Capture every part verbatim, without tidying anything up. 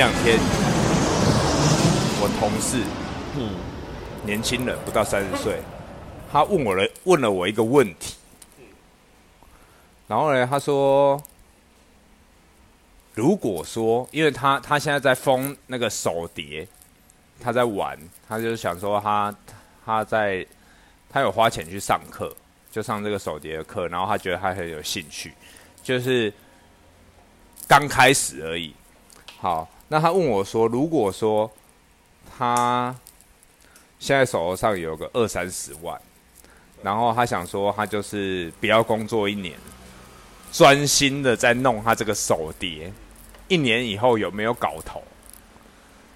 两天，我同事，嗯，年轻人不到三十岁，他问我了问了我一个问题，然后呢，他说，如果说，因为他他现在在封那个手碟，他在玩，他就想说他他在他有花钱去上课，就上这个手碟的课，然后他觉得他很有兴趣，就是刚开始而已。好，那他问我说，如果说他现在手头上有个二三十万，然后他想说他就是不要工作一年，专心的在弄他这个手碟，一年以后有没有搞头？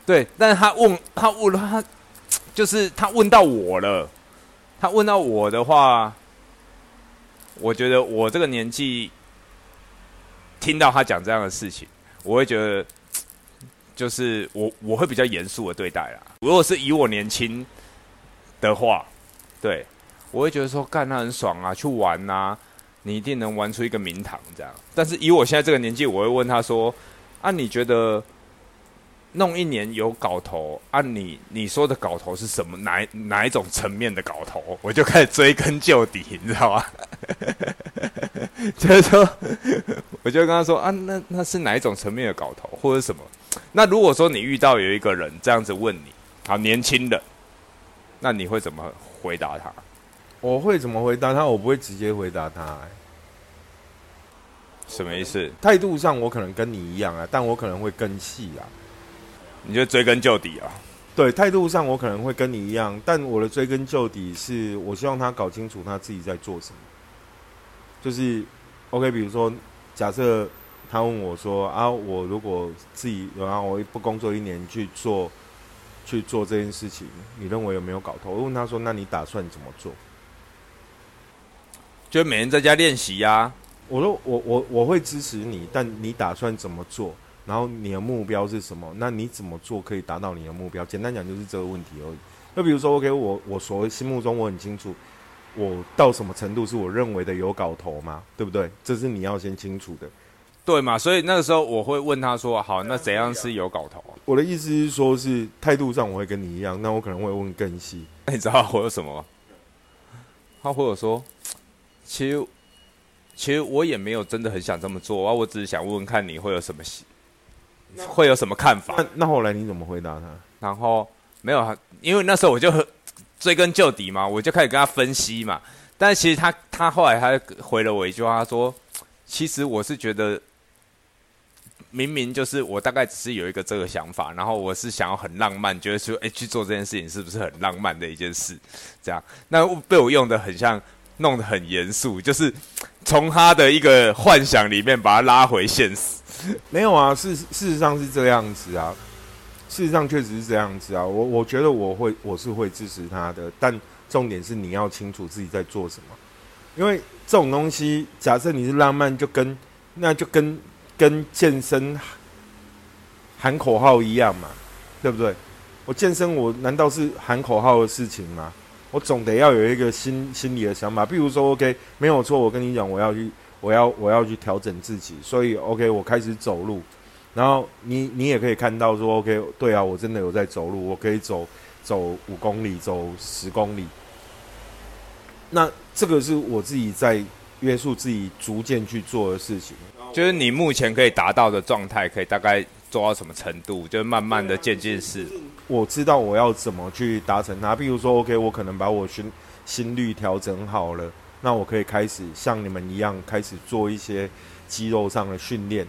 对，但是他问他问他就是他问到我了，他问到我的话，我觉得我这个年纪听到他讲这样的事情，我会觉得。就是我我会比较严肃的对待啦。如果是以我年轻的话，对，我会觉得说干那很爽啊，去玩啊，你一定能玩出一个名堂这样。但是以我现在这个年纪，我会问他说：啊，你觉得弄一年有搞头？啊你，你你说的搞头是什么？哪哪一种层面的搞头？我就开始追根究底，你知道吗？就是说，我就跟他说啊，那那是哪一种层面的搞头，或者什么？那如果说你遇到有一个人这样子问你，好年轻的，那你会怎么回答他？我会怎么回答他？我不会直接回答他、欸。什么意思？态度上我可能跟你一样啊，但我可能会更细啊。你就追根究底啊？对，态度上我可能会跟你一样，但我的追根究底是我希望他搞清楚他自己在做什么。就是 ，OK， 比如说假设。他问我说：“啊，我如果自己，然后我不工作一年去做，去做这件事情，你认为有没有搞头？”我问他说：“那你打算怎么做？”就每天在家练习呀。我说：“我我我会支持你，但你打算怎么做？然后你的目标是什么？那你怎么做可以达到你的目标？简单讲就是这个问题而已。就比如说 ，OK， 我我所谓心目中我很清楚，我到什么程度是我认为的有搞头吗？对不对？这是你要先清楚的。”对嘛，所以那个时候我会问他说：“好，那怎样是有搞头、啊？”我的意思是说是，是态度上我会跟你一样，那我可能会问更细。那你知道我有什么吗？他回我说：“其实，其实我也没有真的很想这么做啊，我只是想问问看你会有什么，会有什么看法。那”那后来你怎么回答他？然后没有，因为那时候我就追根究底嘛，我就开始跟他分析嘛。但其实他他后来他回了我一句话，他说：“其实我是觉得。”明明就是我大概只是有一个这个想法，然后我是想要很浪漫，觉得说，哎、欸，去做这件事情是不是很浪漫的一件事？这样，那被我用的很像，弄得很严肃，就是从他的一个幻想里面把他拉回现实。没有啊，事事实上是这样子啊，事实上确实是这样子啊。我我觉得我会我是会支持他的，但重点是你要清楚自己在做什么，因为这种东西，假设你是浪漫，就跟那就跟。跟健身喊口号一样嘛，对不对？我健身，我难道是喊口号的事情吗？我总得要有一个心心理的想法。比如说 ，OK， 没有错，我跟你讲，我要去，我要我要去调整自己。所以 ，OK， 我开始走路，然后你你也可以看到说 ，OK， 对啊，我真的有在走路，我可以走走五公里，走十公里。那这个是我自己在约束自己，逐渐去做的事情。就是你目前可以达到的状态，可以大概做到什么程度？就是慢慢的渐进式。我知道我要怎么去达成它。比如说 ，OK， 我可能把我心心率调整好了，那我可以开始像你们一样开始做一些肌肉上的训练，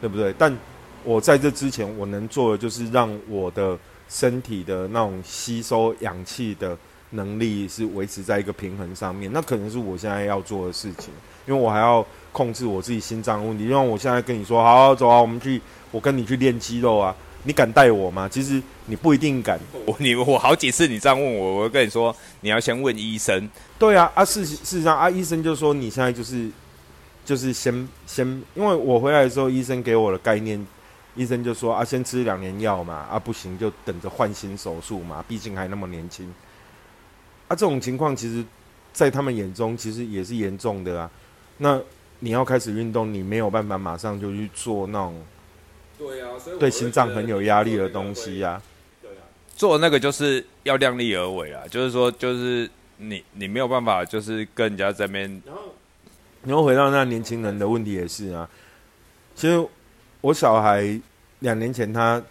对不对？但我在这之前，我能做的就是让我的身体的那种吸收氧气的能力是维持在一个平衡上面。那可能是我现在要做的事情，因为我还要控制我自己心脏的问题，因为我现在跟你说，好好走啊，我们去，我跟你去练肌肉啊，你敢带我吗？其实你不一定敢。我你我好几次你这样问我，我会跟你说，你要先问医生。对啊，啊事事实上啊，医生就说你现在就是就是先先，因为我回来的时候，医生给我的概念，医生就说啊，先吃两年药嘛，啊不行就等着换心手术嘛，毕竟还那么年轻。啊，这种情况其实，在他们眼中其实也是严重的啊。那你要开始运动，你没有办法马上就去做那种对啊，所以对心脏很有压力的东西啊。对啊，做那个就是要量力而为啦，就是说，就是你你没有办法，就是跟人家在那边。然后，然后回到那年轻人的问题也是啊。其实我小孩两年前他，他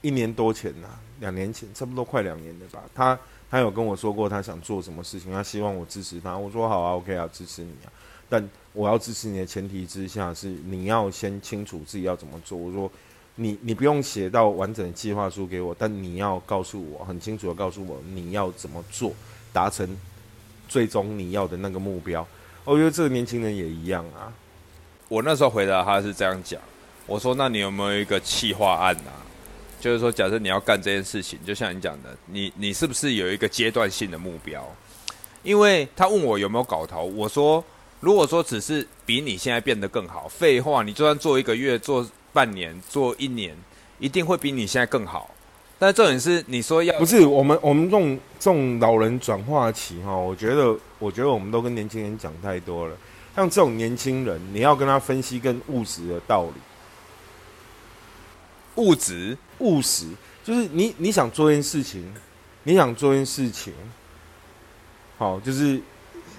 一年多前呐、啊，两年前差不多快两年了吧，他。他有跟我说过他想做什么事情，他希望我支持他。我说好啊 ，OK 啊，支持你啊。但我要支持你的前提之下是你要先清楚自己要怎么做。我说你你不用写到完整的计划书给我，但你要告诉我很清楚的告诉我你要怎么做，达成最终你要的那个目标。我觉得这个年轻人也一样啊。我那时候回答他是这样讲，我说那你有没有一个企划案啊？就是说，假设你要干这件事情，就像你讲的，你你是不是有一个阶段性的目标？因为他问我有没有搞头，我说，如果说只是比你现在变得更好，废话，你就算做一个月、做半年、做一年，一定会比你现在更好。但重点是，你说要不是我们我们这种这种老人转化期哈，我觉得我觉得我们都跟年轻人讲太多了。像这种年轻人，你要跟他分析跟务实的道理。物质务实就是你你想做一件事情，你想做一件事情，好，就是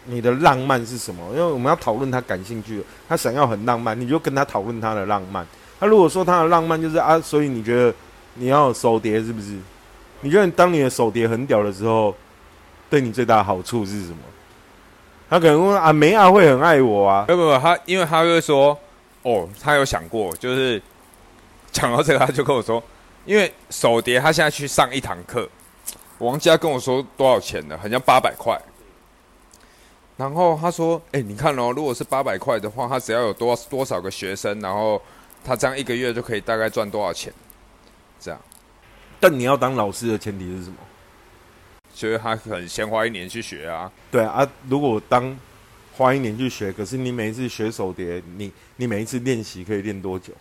你的浪漫是什么？因为我们要讨论他感兴趣的，他想要很浪漫，你就跟他讨论他的浪漫。他如果说他的浪漫就是啊，所以你觉得你要手碟是不是？你觉得当你的手碟很屌的时候，对你最大的好处是什么？他可能问啊，梅啊会很爱我啊？不不不，他因为他会说哦，他有想过就是。讲到这个，他就跟我说，因为手碟他现在去上一堂课，我忘记他跟我说多少钱了，好像八百块。然后他说：“哎、欸，你看哦，如果是八百块的话，他只要有多多少个学生，然后他这样一个月就可以大概赚多少钱？这样。”但你要当老师的前提是什么？就是他很先花一年去学啊。对啊，啊如果当花一年去学，可是你每一次学手碟，你你每一次练习可以练多久？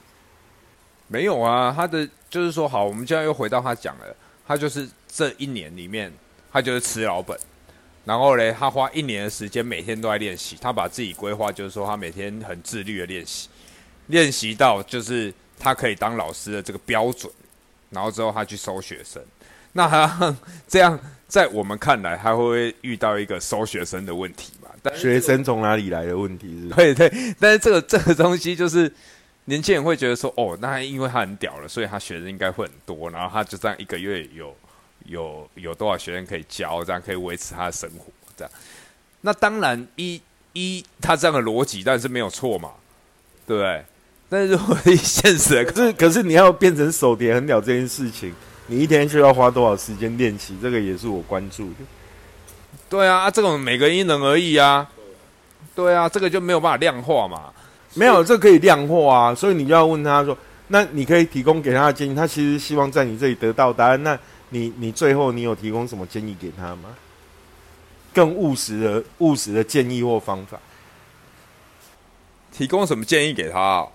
没有啊，他的就是说，好，我们现在又回到他讲了，他就是这一年里面，他就是吃老本，然后嘞，他花一年的时间，每天都在练习，他把自己规划，就是说他每天很自律的练习，练习到就是他可以当老师的这个标准，然后之后他去收学生，那他这样在我们看来，他会不会遇到一个收学生的问题嘛？但学生从哪里来的问题是不是？对对，但是这个这个东西就是。年轻人会觉得说，哦，那因为他很屌了，所以他学生应该会很多，然后他就这样一个月有有有多少学生可以教，这样可以维持他的生活，这样。那当然，一一他这样的逻辑，但是没有错嘛，对不对？但是如果一现实，可是可是你要变成手碟很屌这件事情，你一天就要花多少时间练习？这个也是我关注的。对啊，啊这种每个人因人而异啊。对啊，这个就没有办法量化嘛。没有，这可以量化啊，所以你就要问他说，那你可以提供给他的建议，他其实希望在你这里得到答案。那你你最后你有提供什么建议给他吗？更务实的务实的建议或方法？提供什么建议给他、哦？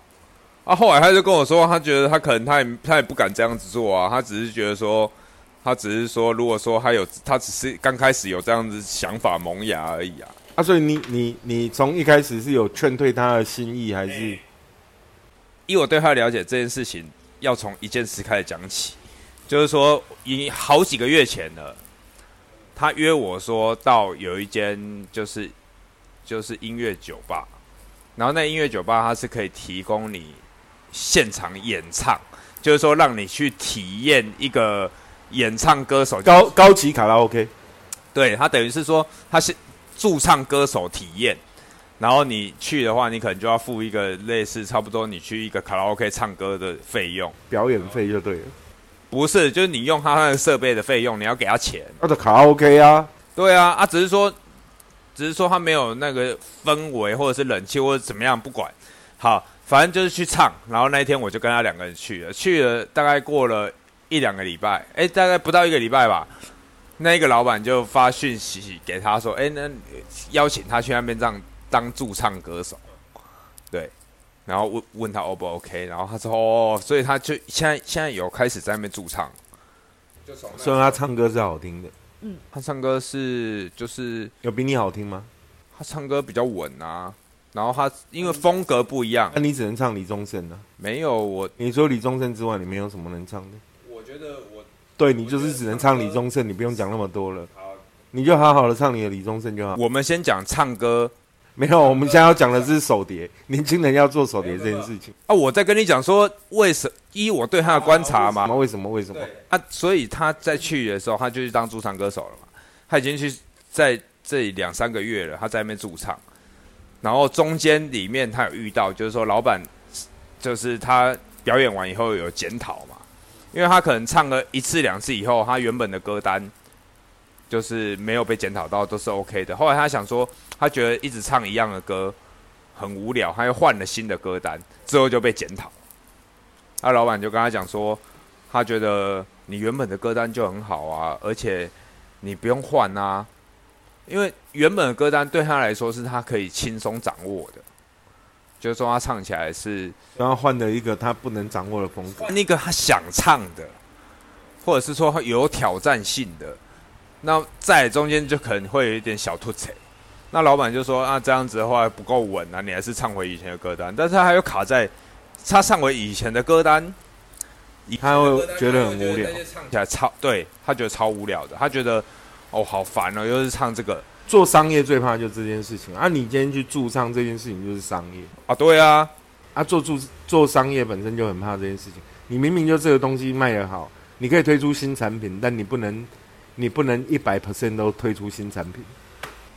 啊，后来他就跟我说，他觉得他可能他也他也不敢这样子做啊，他只是觉得说，他只是说，如果说他有他只是刚开始有这样子想法萌芽而已啊。啊，所以你你你从一开始是有劝退他的心意，还是？依我对他的了解，这件事情要从一件事开始讲起，就是说，已好几个月前了，他约我说到有一间就是就是音乐酒吧，然后那音乐酒吧它是可以提供你现场演唱，就是说让你去体验一个演唱歌手高高级卡拉 OK， 对，他等于是说他是。驻唱歌手体验，然后你去的话，你可能就要付一个类似差不多你去一个卡拉 OK 唱歌的费用，表演费就对了。不是，就是你用他的设备的费用，你要给他钱。那、啊、就卡拉 OK 啊。对啊，啊，只是说，只是说他没有那个氛围，或者是冷气，或者怎么样，不管。好，反正就是去唱。然后那一天我就跟他两个人去了，去了大概过了一两个礼拜，哎，大概不到一个礼拜吧。那一个老板就发讯息给他说：“哎、欸，那邀请他去那边这样当驻唱歌手，对。”然后问问他 O 不 OK， 然后他说：“哦。”所以他就现在现在有开始在那边驻唱，就从虽然他唱歌是好听的，嗯，他唱歌是就是有比你好听吗？他唱歌比较稳啊，然后他因为风格不一样，那、啊、你只能唱李宗盛啊？没有我，你说李宗盛之外，你没有什么能唱的。我觉得我对你就是只能唱李宗盛，你不用讲那么多了。好，你就好好的唱你的李宗盛就好。我们先讲唱歌，没有，我们现在要讲的是手碟，年轻人要做手碟这件事情啊。我在跟你讲说，为什一我对他的观察嘛，啊、为什么为什么？啊，所以他在去的时候，他就是当驻唱歌手了嘛，他已经去在这里两三个月了，他在那边驻唱。然后中间里面他有遇到，就是说老板，就是他表演完以后有检讨嘛，因为他可能唱了一次两次以后，他原本的歌单就是没有被检讨到，都是 OK 的。后来他想说，他觉得一直唱一样的歌很无聊，他又换了新的歌单，之后就被检讨。那老板就跟他讲说，他觉得你原本的歌单就很好啊，而且你不用换啊。因为原本的歌单对他来说是他可以轻松掌握的，就是说他唱起来是，然后换了一个他不能掌握的风格，换一个他想唱的，或者是说有挑战性的，那在中间就可能会有一点小凸槌。那老板就说啊，这样子的话不够稳啊，你还是唱回以前的歌单，但是他又卡在他唱回以前的歌单，他会觉得很无聊，唱起来超对他觉得超无聊的，他觉得。哦，好烦哦！又是唱这个，做商业最怕就这件事情啊！你今天去驻唱这件事情就是商业啊，对啊，啊做驻做商业本身就很怕这件事情。你明明就这个东西卖得好，你可以推出新产品，但你不能，你不能一百 percent 都推出新产品。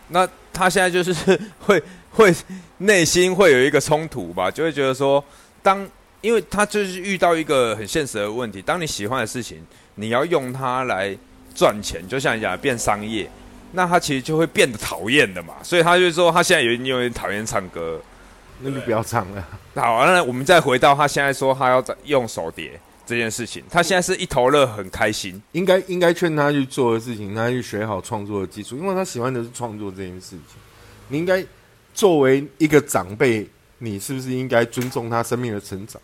那他现在就是会会内心会有一个冲突吧，就会觉得说，当因为他就是遇到一个很现实的问题，当你喜欢的事情，你要用它来。赚钱就像你讲变商业，那他其实就会变得讨厌的嘛，所以他就说他现在有点有点讨厌唱歌，那就不要唱了。好，那我们再回到他现在说他要用手碟这件事情，他现在是一头热，很开心。应该应该劝他去做的事情，他去学好创作的技术，因为他喜欢的是创作这件事情。你应该作为一个长辈，你是不是应该尊重他生命的成长？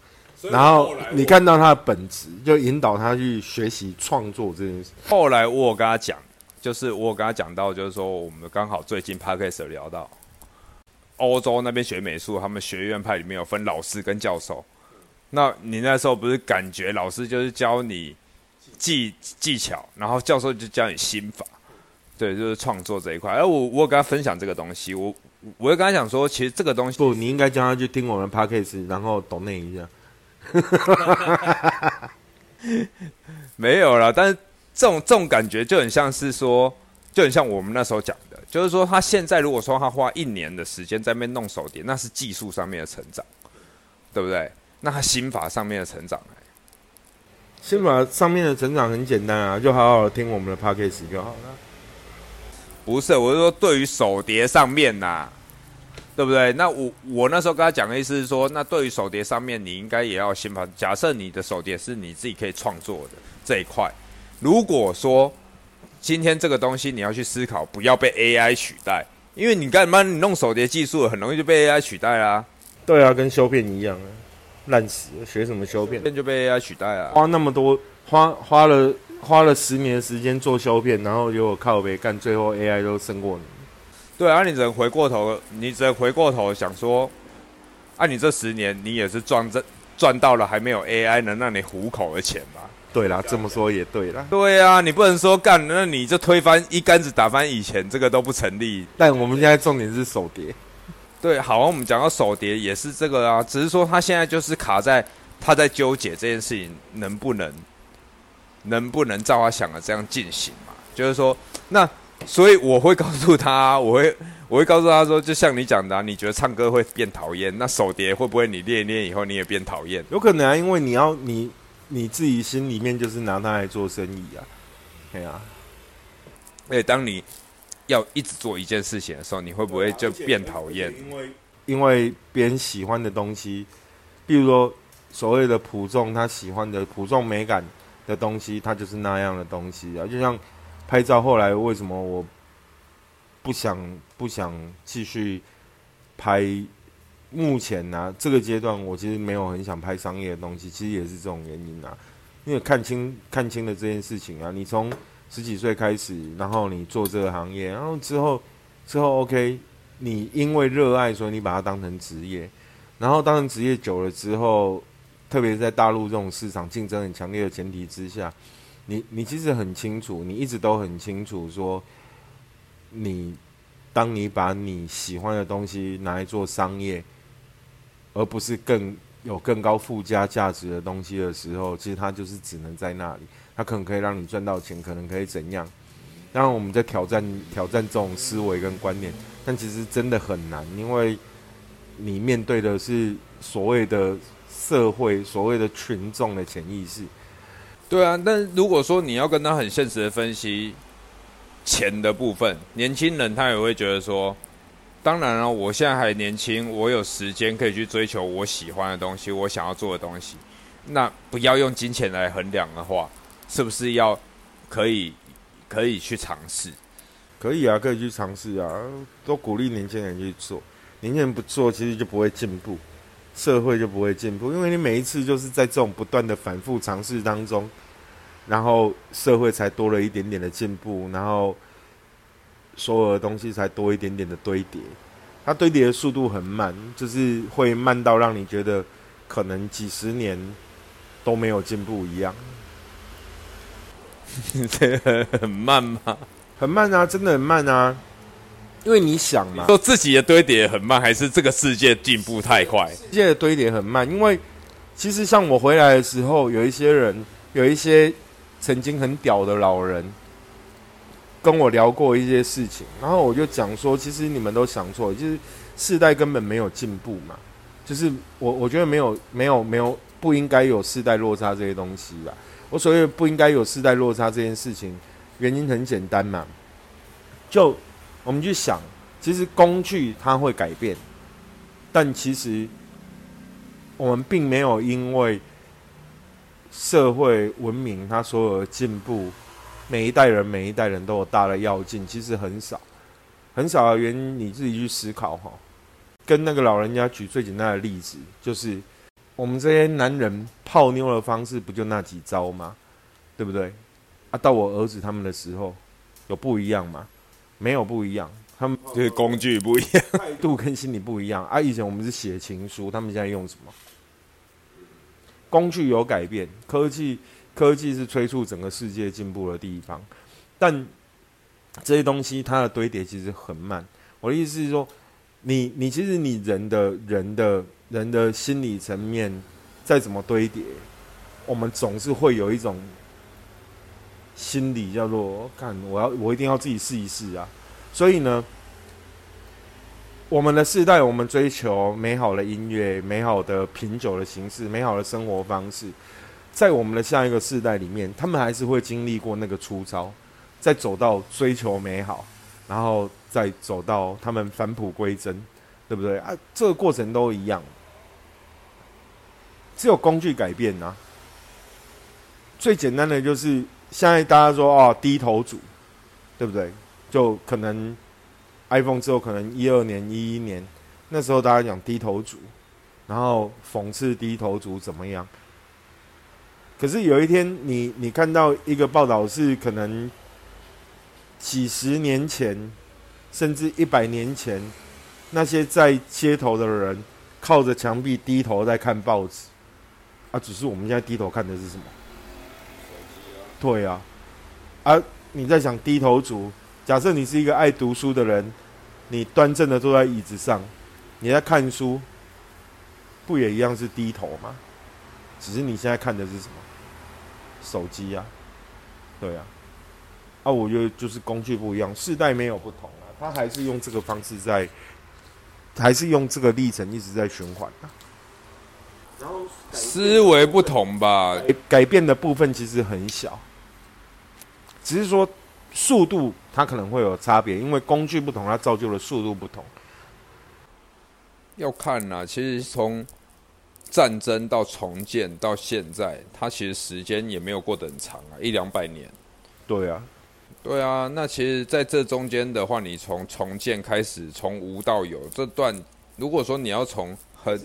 然后你看到他的本质，就引导他去学习创作这件事。后来我有跟他讲，就是我有跟他讲到，就是说我们刚好最近 podcast 聊到欧洲那边学美术，他们学院派里面有分老师跟教授。那你那时候不是感觉老师就是教你 技, 技巧，然后教授就教你心法，对，就是创作这一块。而我我有跟他分享这个东西，我我就跟他讲说，其实这个东西不，你应该叫他去听我们 podcast， 然后donate一下。没有啦，但是这种这种感觉就很像是说，就很像我们那时候讲的，就是说他现在如果说他花一年的时间在那边弄手碟，那是技术上面的成长，对不对？那他心法上面的成长、欸，心法上面的成长很简单啊，就好好听我们的 podcast 就好了。不是，我是说对于手碟上面呐、啊。对不对？那我我那时候跟他讲的意思是说，那对于手碟上面，你应该也要先把假设你的手碟是你自己可以创作的这一块。如果说今天这个东西你要去思考，不要被 A I 取代，因为你干嘛你弄手碟技术很容易就被 A I 取代啦、啊。对啊，跟修片一样啊，烂死了，学什么修片？修片就被 A I 取代啊。花那么多花花了花了十年的时间做修片，然后结果靠北干，最后 A I 都胜过你。对啊，你只能回过头，你只能回过头想说，啊，你这十年你也是赚赚到了还没有 A I 能让你糊口的钱吧？对啦，这么说也对啦。对啊，你不能说干，那你就推翻一竿子打翻以前，这个都不成立。但我们现在重点是手碟。对，好，我们讲到手碟也是这个啊，只是说他现在就是卡在他在纠结这件事情能不能能不能照他想的这样进行嘛？就是说那。所以我会告诉他，我会我会告诉他说，就像你讲的、啊，你觉得唱歌会变讨厌，那手碟会不会你练一练以后你也变讨厌？有可能啊，因为你要你你自己心里面就是拿它来做生意啊，对啊。而且当你要一直做一件事情的时候，你会不会就变讨厌？因为因为别人喜欢的东西，比如说所谓的普众他喜欢的普众美感的东西，它就是那样的东西啊，就像。拍照后来为什么我不想不想继续拍？目前啊这个阶段我其实没有很想拍商业的东西，其实也是这种原因啊。因为看清看清了这件事情啊，你从十几岁开始，然后你做这个行业，然后之后之后 OK，你因为热爱，所以你把它当成职业，然后当成职业久了之后，特别是在大陆这种市场竞争很强烈的前提之下，你你其实很清楚，你一直都很清楚说，你当你把你喜欢的东西拿来做商业，而不是更有更高附加价值的东西的时候，其实它就是只能在那里，它可能可以让你赚到钱，可能可以怎样。当然我们在挑战挑战这种思维跟观念，但其实真的很难，因为你面对的是所谓的社会、所谓的群众的潜意识。对啊，但如果说你要跟他很现实的分析钱的部分，年轻人他也会觉得说，当然了，我现在还年轻，我有时间可以去追求我喜欢的东西，我想要做的东西。那不要用金钱来衡量的话，是不是要可以？可以去尝试，可以啊，可以去尝试啊，都鼓励年轻人去做。年轻人不做，其实就不会进步，社会就不会进步，因为你每一次就是在这种不断的反复尝试当中，然后社会才多了一点点的进步，然后所有的东西才多一点点的堆叠。它堆叠的速度很慢，就是会慢到让你觉得可能几十年都没有进步一样。这很慢吗？很慢啊，真的很慢啊。因为你想嘛，说自己的堆叠很慢，还是这个世界进步太快？世界的堆叠很慢，因为其实像我回来的时候，有一些人，有一些曾经很屌的老人，跟我聊过一些事情，然后我就讲说，其实你们都想错了，就是世代根本没有进步嘛，就是我我觉得没有没有没有不应该有世代落差这些东西啦。我所谓不应该有世代落差这件事情，原因很简单嘛，就我们去想，其实工具它会改变，但其实我们并没有因为社会文明它所有的进步，每一代人每一代人都有大的要进，其实很少，很少的原因你自己去思考哈。跟那个老人家举最简单的例子，就是我们这些男人泡妞的方式不就那几招吗？对不对？啊，到我儿子他们的时候，有不一样吗？没有不一样，他们就是工具不一样，态度跟心理不一样啊。以前我们是写情书，他们现在用什么？工具有改变，科技科技是催促整个世界进步的地方，但这些东西它的堆叠其实很慢。我的意思是说，你你其实你人的人的。人的心理层面再怎么堆叠，我们总是会有一种心理叫做“看，我要我一定要自己试一试啊！”所以呢，我们的世代，我们追求美好的音乐、美好的品酒的形式、美好的生活方式，在我们的下一个世代里面，他们还是会经历过那个初潮，再走到追求美好，然后再走到他们返璞归真，对不对啊？这个过程都一样。只有工具改变啊，最简单的就是现在大家说哦，低头族，对不对？就可能 iPhone 之后，可能一二年、一一年那时候大家讲低头族，然后讽刺低头族怎么样？可是有一天你，你你看到一个报道是可能几十年前，甚至一百年前，那些在街头的人，靠着墙壁低头在看报纸，啊，只是我们现在低头看的是什么？对啊，啊，你在想低头族，假设你是一个爱读书的人，你端正的坐在椅子上，你在看书，不也一样是低头吗？只是你现在看的是什么？手机啊，对啊，啊，我觉得就是工具不一样，世代没有不同啊，他还是用这个方式在。还是用这个历程一直在循环啊，然后思维不同吧，改变的部分其实很小，只是说速度它可能会有差别，因为工具不同，它造就的速度不同。要看啦，其实从战争到重建到现在，它其实时间也没有过得很长啊，一两百年。对啊。对啊，那其实在这中间的话，你从重建开始，从无到有这段，如果说你要从很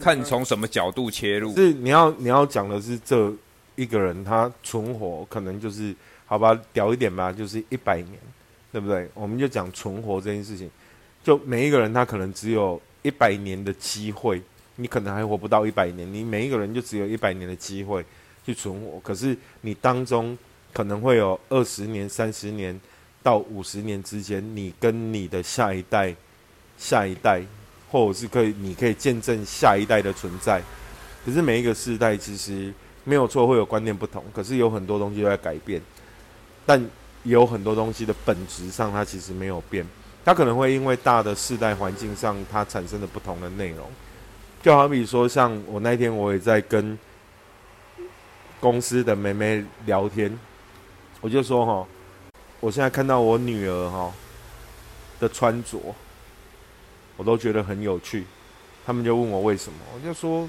看从什么角度切入，是你要你要讲的是这一个人他存活，可能就是好吧，屌一点吧，就是一百年，对不对？我们就讲存活这件事情，就每一个人他可能只有一百年的机会，你可能还活不到一百年，你每一个人就只有一百年的机会去存活，可是你当中可能会有二十年、三十年到五十年之间，你跟你的下一代、下一代，或者是可以你可以见证下一代的存在。可是每一个世代其实没有错，会有观念不同，可是有很多东西都在改变，但有很多东西的本质上它其实没有变，它可能会因为大的世代环境上它产生的不同的内容。就好比说像我那天我也在跟公司的妹妹聊天，我就说齁，我现在看到我女儿齁的穿着我都觉得很有趣，他们就问我为什么，我就说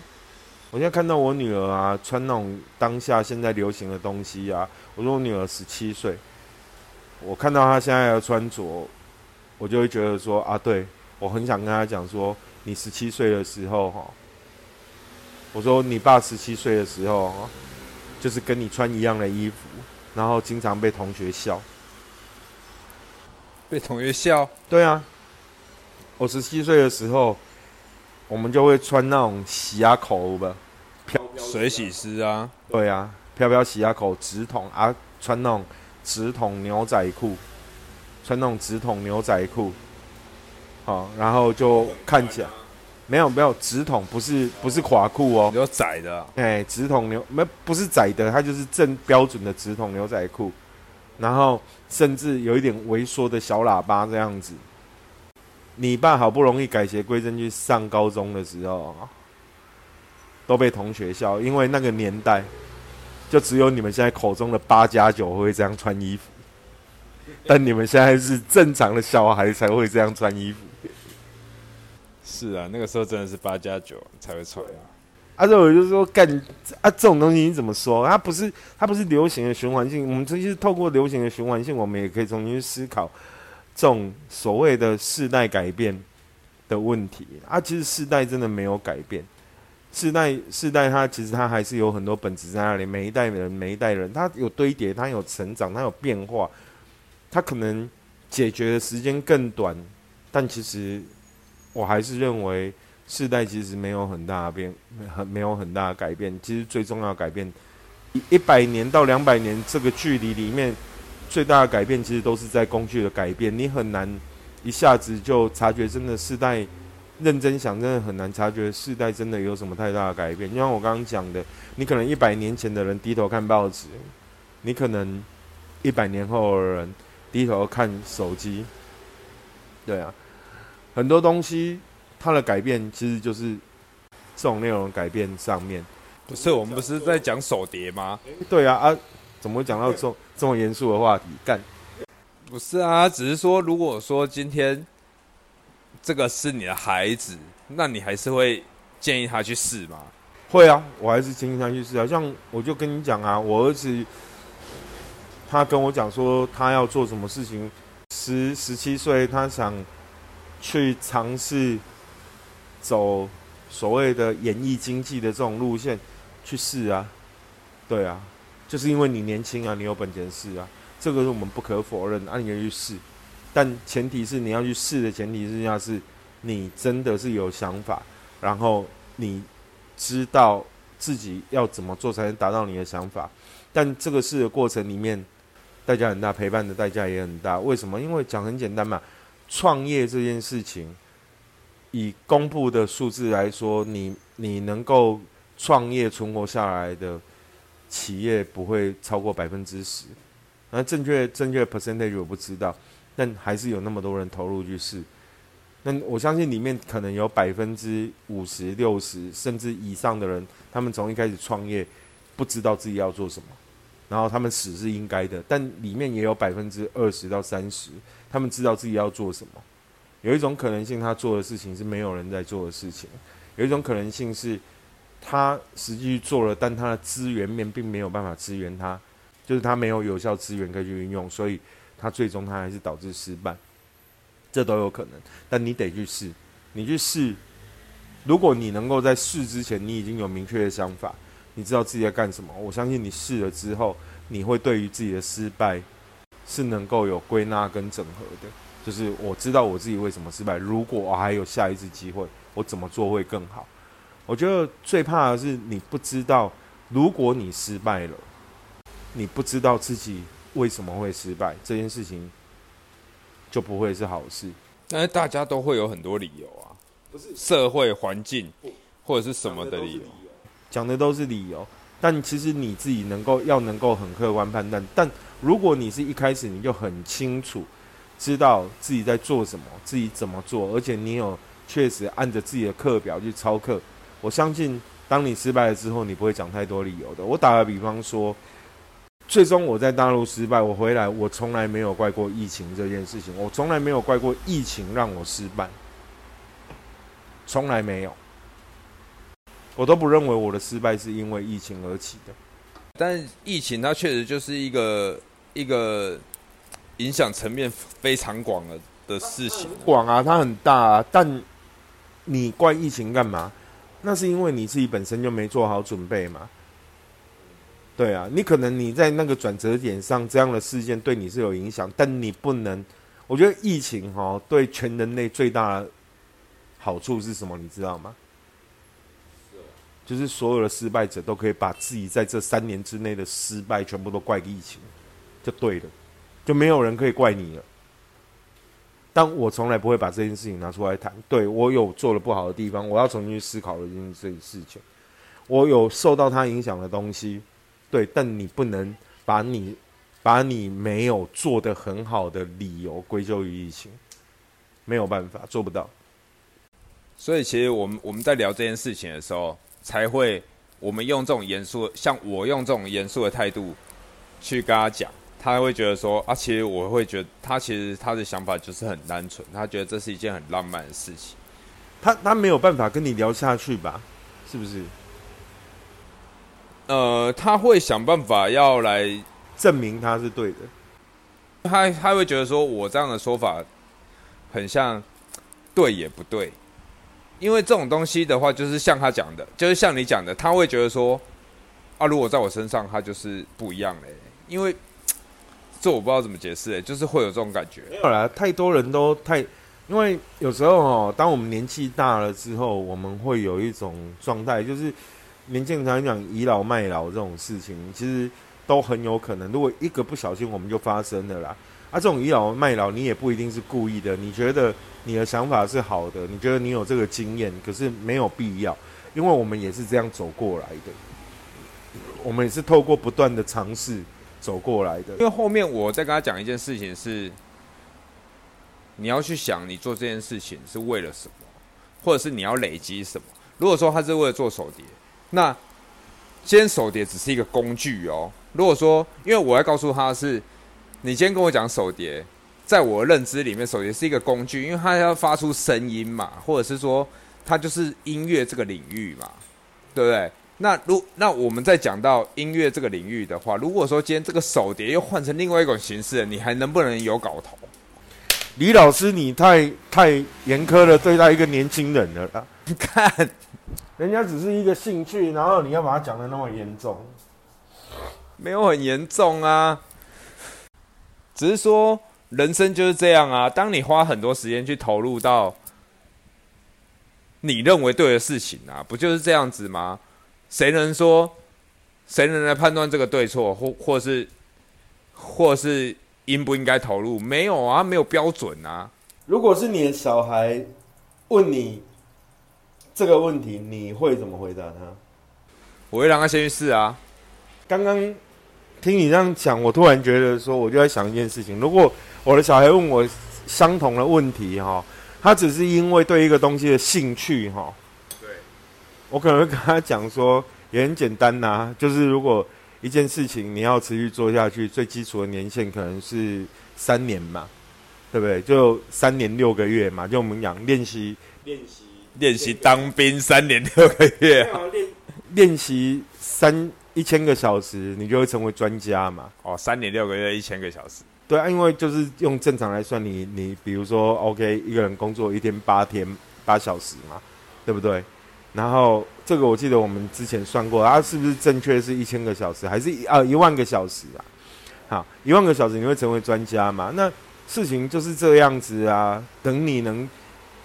我现在看到我女儿啊穿那种当下现在流行的东西啊，我说我女儿十七岁，我看到她现在的穿着我就会觉得说啊，对，我很想跟她讲说，你十七岁的时候齁，我说你爸十七岁的时候就是跟你穿一样的衣服，然后经常被同学笑。被同学笑？对啊，我十七岁的时候我们就会穿那种洗啊口的飘飘水洗丝啊，对啊，飘飘洗啊口直筒啊，穿那种直筒牛仔裤，穿那种直筒牛仔裤，好，然后就看起来没有没有直筒，不是不是垮裤哦，有窄的、啊，哎、欸，直筒牛没不是窄的，它就是正标准的直筒牛仔裤，然后甚至有一点微缩的小喇叭这样子。你爸好不容易改邪归正去上高中的时候，都被同学笑，因为那个年代就只有你们现在口中的八加九会这样穿衣服，但你们现在是正常的小孩才会这样穿衣服。是啊，那个时候真的是八加九才会穿啊。啊，所以我就说干啊，这种东西你怎么说？它不是它不是流行的循环性，我们这些透过流行的循环性，我们也可以重新去思考。这种所谓的世代改变的问题啊，其实世代真的没有改变，世代世代它其实它还是有很多本质在那里，每一代人每一代人它有堆叠，它有成长，它有变化，它可能解决的时间更短，但其实我还是认为世代其实没有很大的变，很没有很大的改变。其实最重要的改变，一百年到两百年这个距离里面。最大的改变其实都是在工具的改变，你很难一下子就察觉真的世代，认真想真的很难察觉世代真的有什么太大的改变。就像我刚刚讲的，你可能一百年前的人低头看报纸，你可能一百年后的人低头看手机，对啊，很多东西它的改变其实就是这种内容改变上面。不是我们不是在讲手碟吗？对啊啊。怎么会讲到这种这么严肃的话题？干，不是啊，只是说，如果说今天这个是你的孩子，那你还是会建议他去试吗？会啊，我还是建议他去试啊。像我就跟你讲啊，我儿子他跟我讲说他要做什么事情，十十七岁他想去尝试走所谓的演艺经济的这种路线去试啊，对啊。就是因为你年轻啊，你有本钱试啊，这个是我们不可否认啊，你要去试，但前提是你要去试的前提之下是，你真的是有想法，然后你知道自己要怎么做才能达到你的想法，但这个试的过程里面，代价很大，陪伴的代价也很大。为什么？因为讲很简单嘛，创业这件事情，以公布的数字来说，你你能够创业存活下来的。企业不会超过百分之十，那正确正确 percentage 我不知道，但还是有那么多人投入去试。那我相信里面可能有百分之五十、六十甚至以上的人，他们从一开始创业不知道自己要做什么，然后他们死是应该的。但里面也有百分之二十到三十，他们知道自己要做什么。有一种可能性，他做的事情是没有人在做的事情；有一种可能性是。他实际做了，但他的资源面并没有办法支援他，就是他没有有效资源可以去运用，所以他最终他还是导致失败，这都有可能。但你得去试，你去试。如果你能够在试之前，你已经有明确的想法，你知道自己在干什么，我相信你试了之后，你会对于自己的失败是能够有归纳跟整合的。就是我知道我自己为什么失败，如果我还有下一次机会，我怎么做会更好。我觉得最怕的是你不知道，如果你失败了，你不知道自己为什么会失败，这件事情就不会是好事。但是大家都会有很多理由啊，不是社会环境或者是什么的理由，讲的都是理由。但其实你自己能够要能够很客观判断。但如果你是一开始你就很清楚知道自己在做什么，自己怎么做，而且你有确实按着自己的课表去操课，我相信当你失败了之后，你不会讲太多理由的。我打个比方说，最终我在大陆失败，我回来我从来没有怪过疫情这件事情，我从来没有怪过疫情让我失败，从来没有，我都不认为我的失败是因为疫情而起的。但疫情它确实就是一个一个影响层面非常广的的事情，广啊，它很大啊。但你怪疫情干嘛？那是因为你自己本身就没做好准备嘛。对啊，你可能你在那个转折点上，这样的事件对你是有影响，但你不能。我觉得疫情哈、哦、对全人类最大的好处是什么？你知道吗？就是所有的失败者都可以把自己在这三年之内的失败全部都怪疫情，就对了，就没有人可以怪你了。但我从来不会把这件事情拿出来谈，对，我有做了不好的地方，我要重新去思考的这件事情，我有受到它影响的东西，对。但你不能把你把你没有做得很好的理由归咎于疫情，没有办法，做不到。所以其实我们我们在聊这件事情的时候，才会我们用这种严肃，像我用这种严肃的态度去跟他讲，他会觉得说啊，其实我会觉得他其实他的想法就是很单纯，他觉得这是一件很浪漫的事情，他他没有办法跟你聊下去吧？是不是？呃，他会想办法要来证明他是对的，他他会觉得说我这样的说法很像对也不对。因为这种东西的话，就是像他讲的，就是像你讲的，他会觉得说，啊，如果在我身上，他就是不一样嘞、欸。因为这我不知道怎么解释、欸，就是会有这种感觉。没有啦，太多人都太，因为有时候哦，当我们年纪大了之后，我们会有一种状态，就是年轻人常讲倚老卖老这种事情，其实都很有可能，如果一个不小心，我们就发生了啦。啊，这种倚老卖老，你也不一定是故意的。你觉得你的想法是好的，你觉得你有这个经验，可是没有必要，因为我们也是这样走过来的，我们也是透过不断的尝试走过来的。因为后面我再跟他讲一件事情是，你要去想你做这件事情是为了什么，或者是你要累积什么。如果说他是为了做手碟，那今天手碟只是一个工具哦。如果说，因为我要告诉他是。你今天跟我讲手碟，在我的认知里面，手碟是一个工具，因为它要发出声音嘛，或者是说它就是音乐这个领域嘛，对不对？那如那我们再讲到音乐这个领域的话，如果说今天这个手碟又换成另外一种形式了，你还能不能有搞头？李老师，你太太严苛了，对待一个年轻人了啦。看，人家只是一个兴趣，然后你要把它讲得那么严重，没有很严重啊。只是说，人生就是这样啊。当你花很多时间去投入到你认为对的事情啊，不就是这样子吗？谁能说，谁能来判断这个对错，或或是，或是应不应该投入？没有啊，没有标准啊。如果是你的小孩问你这个问题，你会怎么回答他？我会让他先去试啊。刚刚。听你这样讲，我突然觉得说，我就在想一件事情：如果我的小孩问我相同的问题，哈，他只是因为对一个东西的兴趣，哈，对，我可能会跟他讲说，也很简单呐、啊，就是如果一件事情你要持续做下去，最基础的年限可能是三年嘛，对不对？就三年六个月嘛，就我们讲练习、练习、练习当兵三年六个月、啊，练练习三。一千个小时，你就会成为专家嘛？哦，三年六个月，一千个小时。对啊，因为就是用正常来算你，你你比如说 ，OK， 一个人工作一天八天八小时嘛，对不对？然后这个我记得我们之前算过，啊，是不是正确是一千个小时，还是啊一万个小时啊？好，一万个小时你会成为专家嘛？那事情就是这样子啊。等你能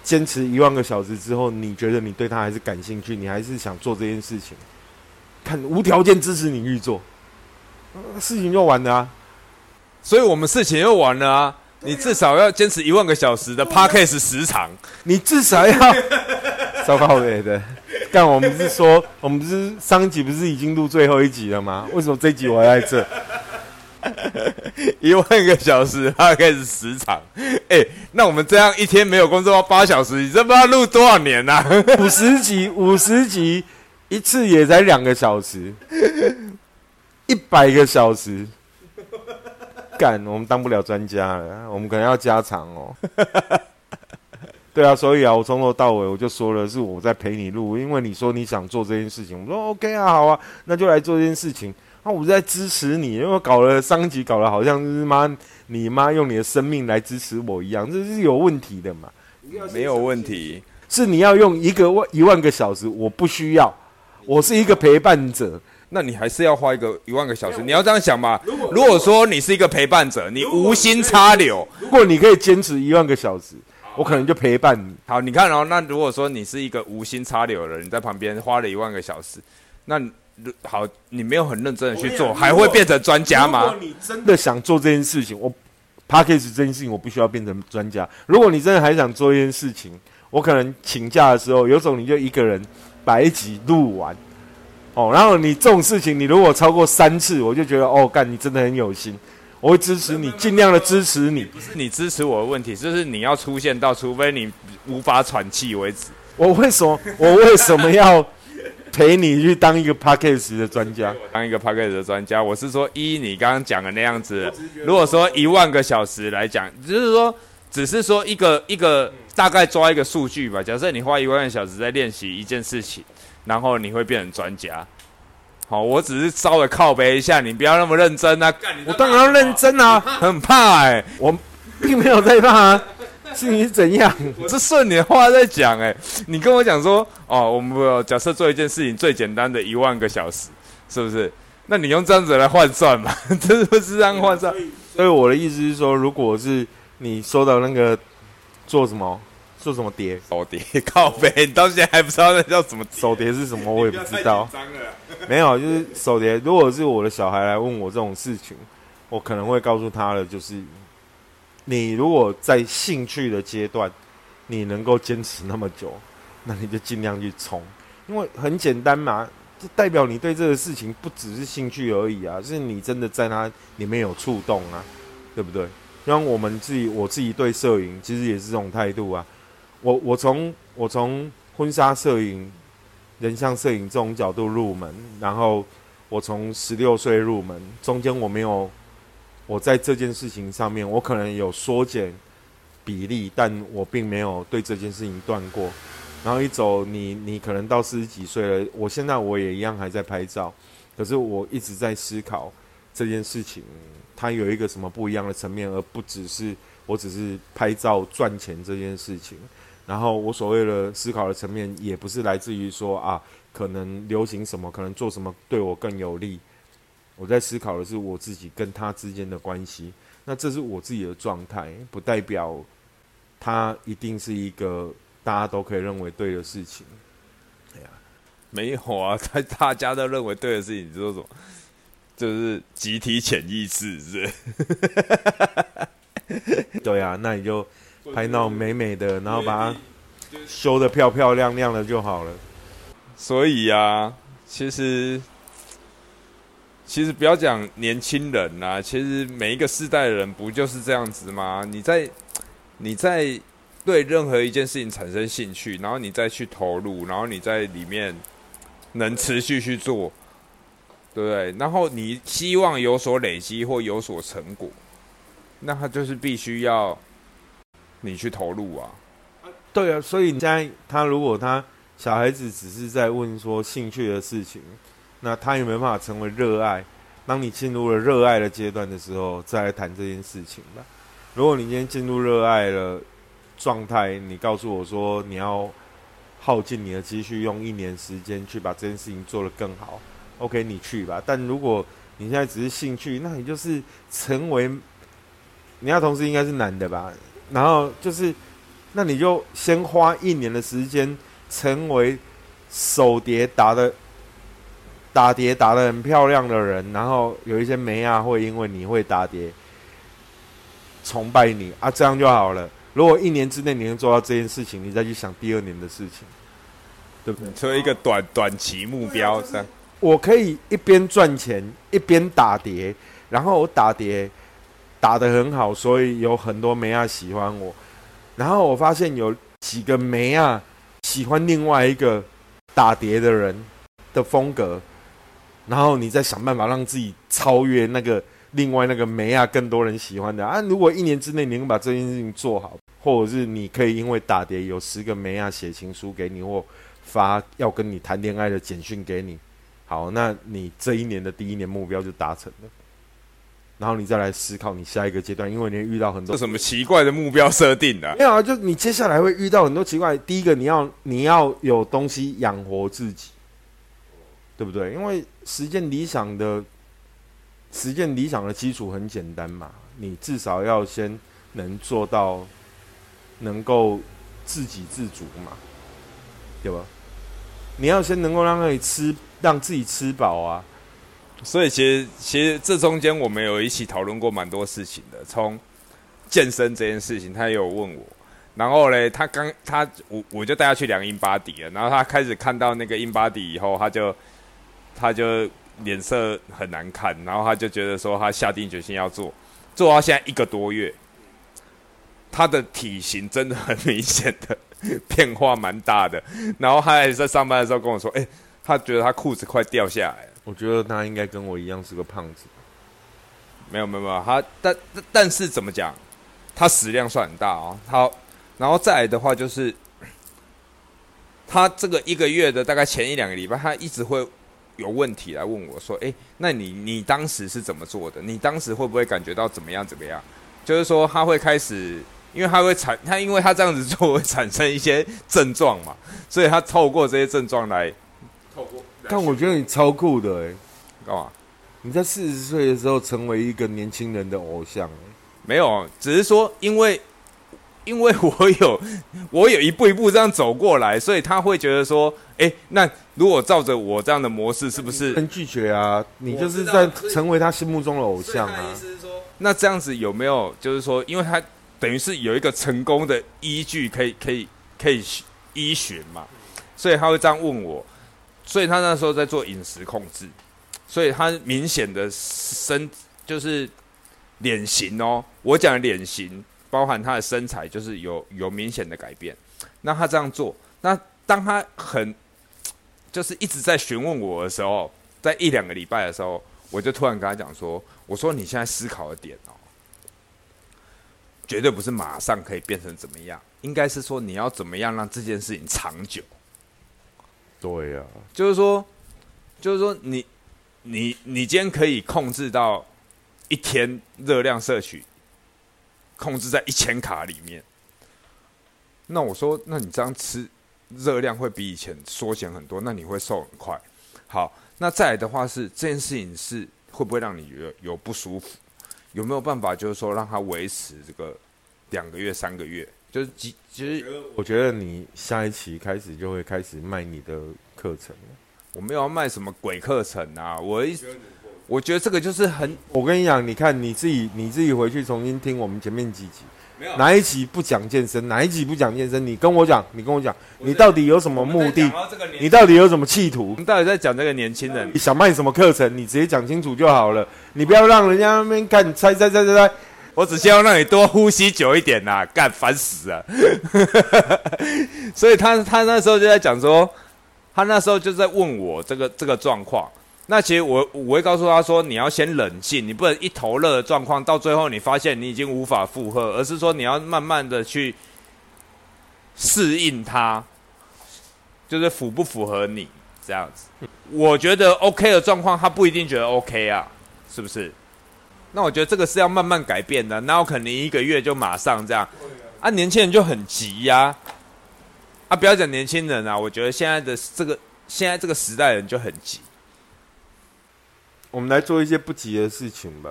坚持一万个小时之后，你觉得你对他还是感兴趣，你还是想做这件事情，看无条件支持你预做，事情就完了啊。所以我们事情又完了啊。你至少要坚持一万个小时的 podcast 时长，你至少要糟糕嘞的。但我们不是说，我们不是上一集不是已经录最后一集了吗？为什么这一集我还在这？一万个小时 podcast 时长，哎、欸，那我们这样一天没有工作要八小时，你这不知道录多少年啊？五十集，五十集一次也才两个小时，一百个小时。干，我们当不了专家了，我们可能要加长哦。对啊，所以啊，我从头到尾我就说了，是我在陪你录，因为你说你想做这件事情，我说 OK 啊，好啊，那就来做这件事情。那、啊、我在支持你，因为搞了上集，搞了好像是妈你妈用你的生命来支持我一样，这是有问题的嘛？没有问题，是你要用一个一万个小时，我不需要，我是一个陪伴者。那你还是要花一个一万个小时，你要这样想嘛。如果, 如果说你是一个陪伴者，你无心插柳，如果你可以坚持一万个小时，我可能就陪伴你。好，你看哦，那如果说你是一个无心插柳的人，你在旁边花了一万个小时，那好，你没有很认真的去做，还会变成专家吗？如果你真的想做这件事情，我 podcast 这件事情我不需要变成专家。如果你真的还想做这件事情，我可能请假的时候，有种你就一个人把一集录完。哦，然后你这种事情，你如果超过三次，我就觉得哦，干，你真的很有心，我会支持你，尽量的支持你。不是你支持我的问题，就是你要出现到，除非你无法喘气为止。我为什么，我为什么要陪你去当一个 podcast 的专家？当一个 podcast 的专家，我是说，依你刚刚讲的那样子，如果说一万个小时来讲，就是说，只是说一个一个大概抓一个数据吧。假设你花一万个小时在练习一件事情。然后你会变成专家，好、哦，我只是稍微靠北一下，你不要那么认真啊！我当然要认真啊，很怕哎、欸，我并没有在怕啊，是你怎样？我是顺你的话在讲哎、欸，你跟我讲说哦，我们假设做一件事情最简单的一万个小时，是不是？那你用这样子来换算嘛，这不是这样换算？所以我的意思是说，如果是你收到那个做什么？做什么碟？手碟靠北，你到现在还不知道那叫什么碟？手碟是什么？我也不知道。没有，就是手碟。如果是我的小孩来问我这种事情，我可能会告诉他的就是：你如果在兴趣的阶段，你能够坚持那么久，那你就尽量去冲，因为很简单嘛，就代表你对这个事情不只是兴趣而已啊，是你真的在它里面有触动啊，对不对？像我们自己，我自己对摄影其实也是这种态度啊。我我从我从婚纱摄影、人像摄影这种角度入门，然后我从十六岁入门，中间我没有，我在这件事情上面，我可能有缩减比例，但我并没有对这件事情断过。然后一走，你你可能到四十几岁了，我现在我也一样还在拍照，可是我一直在思考这件事情，它有一个什么不一样的层面，而不只是我只是拍照赚钱这件事情。然后我所谓的思考的层面，也不是来自于说啊，可能流行什么，可能做什么对我更有利。我在思考的是我自己跟他之间的关系。那这是我自己的状态，不代表他一定是一个大家都可以认为对的事情。哎呀，没有啊，他大家都认为对的事情，你说什么？就是集体潜意识，是不是？对啊，那你就。拍到美美的，然后把它修得漂漂亮亮的就好了。所以啊，其实其实不要讲年轻人啊，其实每一个世代的人不就是这样子吗？你在你在对任何一件事情产生兴趣，然后你再去投入，然后你在里面能持续去做，对不对？然后你希望有所累积或有所成果，那它就是必须要。你去投入啊，对啊，所以现在他如果他小孩子只是在问说兴趣的事情，那他也没办法成为热爱。当你进入了热爱的阶段的时候，再来谈这件事情吧。如果你今天进入热爱了状态，你告诉我说你要耗尽你的积蓄，用一年时间去把这件事情做得更好 ，OK， 你去吧。但如果你现在只是兴趣，那你就是成为。你那同事应该是男的吧？然后就是，那你就先花一年的时间成为手碟打的打碟打得很漂亮的人，然后有一些妹啊会因为你会打碟崇拜你啊，这样就好了。如果一年之内你能做到这件事情，你再去想第二年的事情，对不对？所以一个短短期目标，这样我可以一边赚钱一边打碟，然后我打碟打得很好，所以有很多妹啊喜欢我。然后我发现有几个妹啊喜欢另外一个打碟的人的风格，然后你再想办法让自己超越那个另外那个妹啊更多人喜欢的啊。如果一年之内你能把这件事情做好，或者是你可以因为打碟有十个妹啊写情书给你，或发要跟你谈恋爱的简讯给你，好，那你这一年的第一年目标就达成了。然后你再来思考你下一个阶段，因为你会遇到很多这什么奇怪的目标设定的、啊，没有啊，就你接下来会遇到很多奇怪。第一个，你要你要有东西养活自己，对不对？因为实践理想的实践理想的基础很简单嘛，你至少要先能做到能够自给自足嘛，对吧？你要先能够让你吃，让自己吃饱啊。所以其实其实这中间我们有一起讨论过蛮多事情的，从健身这件事情他也有问我，然后嘞他刚他我我就带他去量 InBody 了，然后他开始看到那个 InBody 以后，他就他就脸色很难看，然后他就觉得说他下定决心要做，做到现在一个多月，他的体型真的很明显的变化蛮大的，然后他还在上班的时候跟我说，哎、欸，他觉得他裤子快掉下来了。我觉得他应该跟我一样是个胖子。没有没有没有，他但但是怎么讲，他食量算很大哦。好，然后再来的话就是，他这个一个月的大概前一两个礼拜，他一直会有问题来问我说：“哎，那你你当时是怎么做的？你当时会不会感觉到怎么样怎么样？”就是说他会开始，因为他会产他因为他这样子做会产生一些症状嘛，所以他透过这些症状来透过。但我觉得你超酷的哎、欸，干嘛？你在四十岁的时候成为一个年轻人的偶像、欸？没有，只是说因为因为我有我有一步一步这样走过来，所以他会觉得说，哎、欸，那如果照着我这样的模式，是不是很拒绝啊？你就是在成为他心目中的偶像啊。那这样子有没有就是说，因为他等于是有一个成功的依据可以可以可以依循嘛，所以他会这样问我。所以他那时候在做饮食控制，所以他明显的身就是脸型哦，我讲的脸型包含他的身材，就是有有明显的改变。那他这样做，那当他很就是一直在询问我的时候，在一两个礼拜的时候，我就突然跟他讲说：“我说你现在思考的点哦，绝对不是马上可以变成怎么样，应该是说你要怎么样让这件事情长久。”对呀、啊，就是说，就是说你，你，你今天可以控制到一天热量摄取，控制在一千卡里面。那我说，那你这样吃热量会比以前缩减很多，那你会瘦很快。好，那再来的话是这件事情是会不会让你有有不舒服？有没有办法就是说让它维持这个两个月、三个月？就是其实我觉得你下一期开始就会开始卖你的课程了。我没有要卖什么鬼课程啊！我一我觉得这个就是很……我跟你讲，你看你自己你自己回去重新听我们前面几集，哪一集不讲健身，哪一集不讲健身？你跟我讲，你跟我讲，你到底有什么目的？你到底有什么企图？你到底在讲这个年轻人？你想卖什么课程？你直接讲清楚就好了，你不要让人家那边看猜猜猜猜猜。我只希望让你多呼吸久一点啦、啊，干烦死了。所以他他那时候就在讲说，他那时候就在问我这个这个状况。那其实我我会告诉他说，你要先冷静，你不能一头热的状况，到最后你发现你已经无法负荷，而是说你要慢慢的去适应它，就是符不符合你这样子。我觉得 OK 的状况，他不一定觉得 OK 啊，是不是？那我觉得这个是要慢慢改变的，那我可能一个月就马上这样，啊，年轻人就很急呀、啊，啊，不要讲年轻人啊，我觉得现在的这个现在这个时代人就很急。我们来做一些不急的事情吧。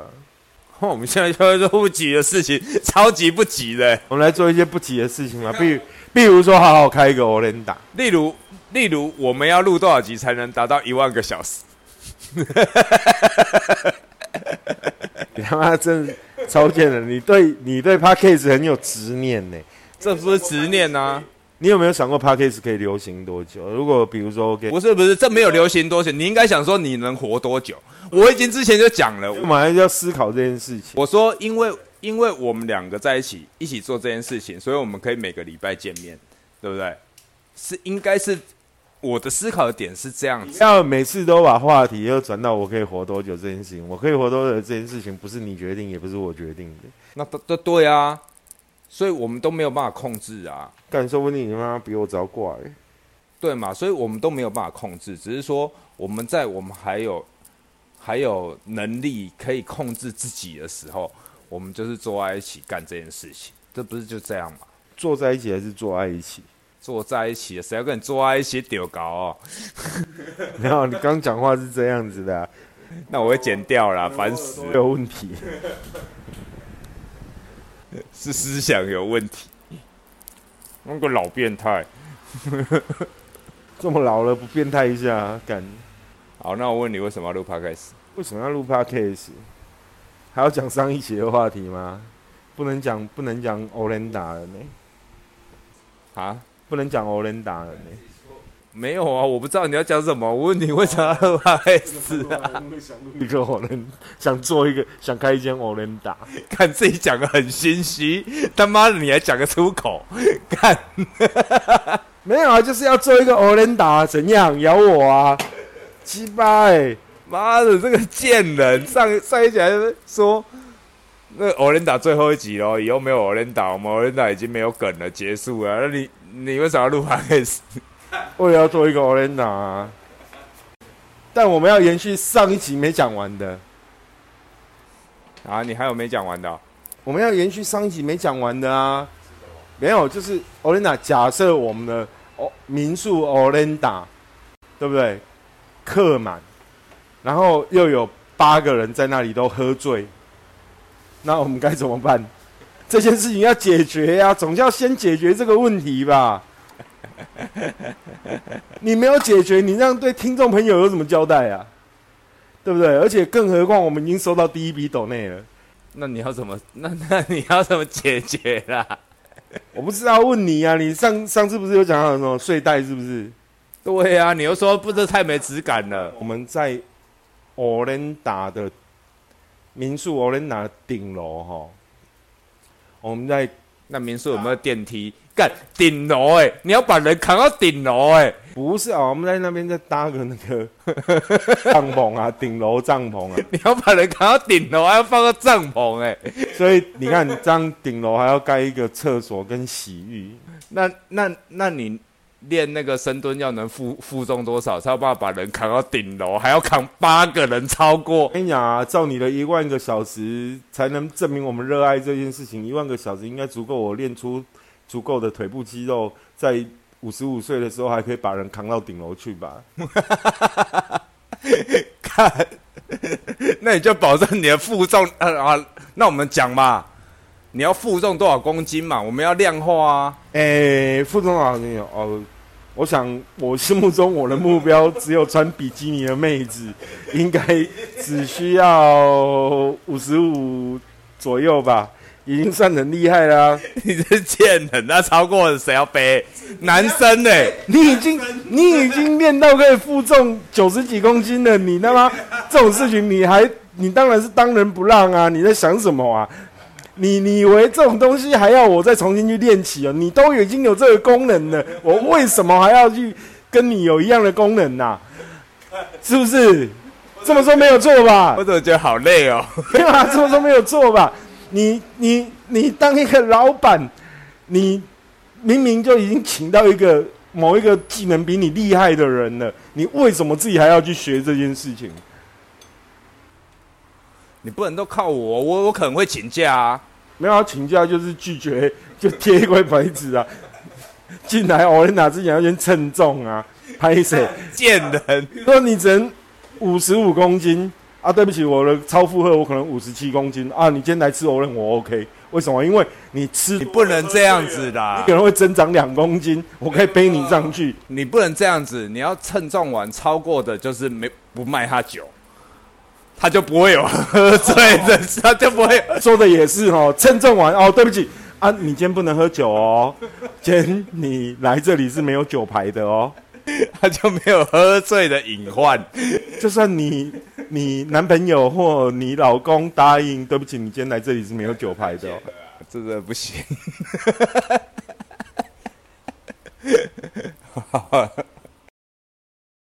我们现在要做不急的事情，超级不急的。我们来做一些不急的事情嘛，比如例如说，好好开一个 Orenda。例如，例如我们要录多少集才能达到一万个小时？你他妈真超贱的！你对你对 Podcast 很有执念呢、欸，这不是执念啊！你有没有想过 Podcast 可以流行多久？如果比如说， OK， 不是不是，这没有流行多久，你应该想说你能活多久？我已经之前就讲了，我马上要思考这件事情。我说，因为因为我们两个在一起一起做这件事情，所以我们可以每个礼拜见面，对不对？是应该是我的思考的点是这样子。要每次都把话题又转到我可以活多久这件事情，我可以活多久这件事情不是你决定，也不是我决定的。那都都对啊。所以我们都没有办法控制啊！干，说不定你妈妈比我早挂哎、欸，对嘛？所以我们都没有办法控制，只是说我们在我们还有还有能力可以控制自己的时候，我们就是坐在一起干这件事情，这不是就这样吗？坐在一起还是坐在一起？坐在一起，谁要跟你坐在一起屌搞哦？没有，你刚讲话是这样子的、啊，那我会剪掉啦，烦死了，有问题。是思想有问题，那个老变态，这么老了不变态一下、啊，敢？好，那我问你，为什么要录 podcast？ 为什么要录 podcast？ 还要讲上一期的话题吗？不能讲，不能讲 Orenda 了呢、欸？啊？不能讲 Orenda 了呢、欸？没有啊，我不知道你要讲什么。我问你，为什么要录 podcast 啊？一个 Orenda， 想做一个，想开一间 Orenda。看自己讲的很心虚，他妈的你还讲个出口，看没有啊？就是要做一个 Orenda， 怎样咬我啊？鸡巴哎，妈的这个贱人！上上一集还说那 Orenda 最后一集喽，以后没有 Orenda， 我们 Orenda 已经没有梗了，结束了。那你你为什么要录 podcast？ 我也要做一个 Orenda 啊，但我们要延续上一集没讲完的。啊，你还有没讲完的、哦？我们要延续上一集没讲完的啊！没有，就是 Orenda 假设我们的、哦、民宿 Orenda 对不对？客满，然后又有八个人在那里都喝醉，那我们该怎么办？这件事情要解决呀、啊，总要先解决这个问题吧。你没有解决，你让对听众朋友有什么交代啊？对不对？而且更何况我们已经收到第一笔抖内了，那你要怎么？那那你要怎么解决啦？我不知道，问你啊，你上上次不是有讲到什么睡袋是不是？对啊，你又说不是太没质感了。我们在 Orenda 的民宿 Orenda 的顶楼哈，我们在那民宿有没有电梯？干顶楼哎，你要把人扛到顶楼哎。不是啊、哦，我们在那边再搭个那个帐篷啊，顶楼帐篷啊。你要把人扛到顶楼，还要放个帐篷哎、欸。所以你看，这样顶楼还要盖一个厕所跟洗浴。那那那你练那个深蹲要能负负重多少，才有办法把人扛到顶楼？还要扛八个人超过。跟你讲啊，照你的一万个小时才能证明我们热爱这件事情。一万个小时应该足够我练出足够的腿部肌肉，在五十五岁的时候还可以把人扛到顶楼去吧？看，那你就保证你的负重、呃、啊！那我们讲嘛，你要负重多少公斤嘛？我们要量化啊！哎、欸，负重多少公斤？哦，我想我心目中我的目标只有穿比基尼的妹子，应该只需要五十五左右吧。已经算很厉害啦、啊！你是贱人，那超过谁要背？男生呢、欸？你已经你已经练到可以负重九十几公斤了，你他妈这种事情你还你当然是当仁不让啊！你在想什么啊？你你以为这种东西还要我再重新去练起啊？你都已经有这个功能了，我为什么还要去跟你有一样的功能呐、啊？是不是？这么说没有错吧？我怎么觉得好累哦？没有啊，这么说没有错吧？你你你当一个老板，你明明就已经请到一个某一个技能比你厉害的人了，你为什么自己还要去学这件事情？你不能都靠我，我我可能会请假啊。没有啊，请假就是拒绝，就贴一块牌子啊。进来Orenda之前要先称重啊，拍谁？贱人！说你只能五十五公斤。啊，对不起，我的超负荷，我可能五十七公斤啊。你今天来吃欧任，我 OK？ 为什么？因为你吃，你不能这样子的，你可能会增长两公斤，我可以背你上去。你不能这样子，你要称重完超过的，就是没不卖他酒，他就不会有喝醉的，他就不会。说的也是哦，称重完哦，对不起啊，你今天不能喝酒哦，今天你来这里是没有酒牌的哦。他就没有喝醉的隐患。就算你你男朋友或你老公答应，对不起，你今天来这里是没有酒牌的、哦，真的不行。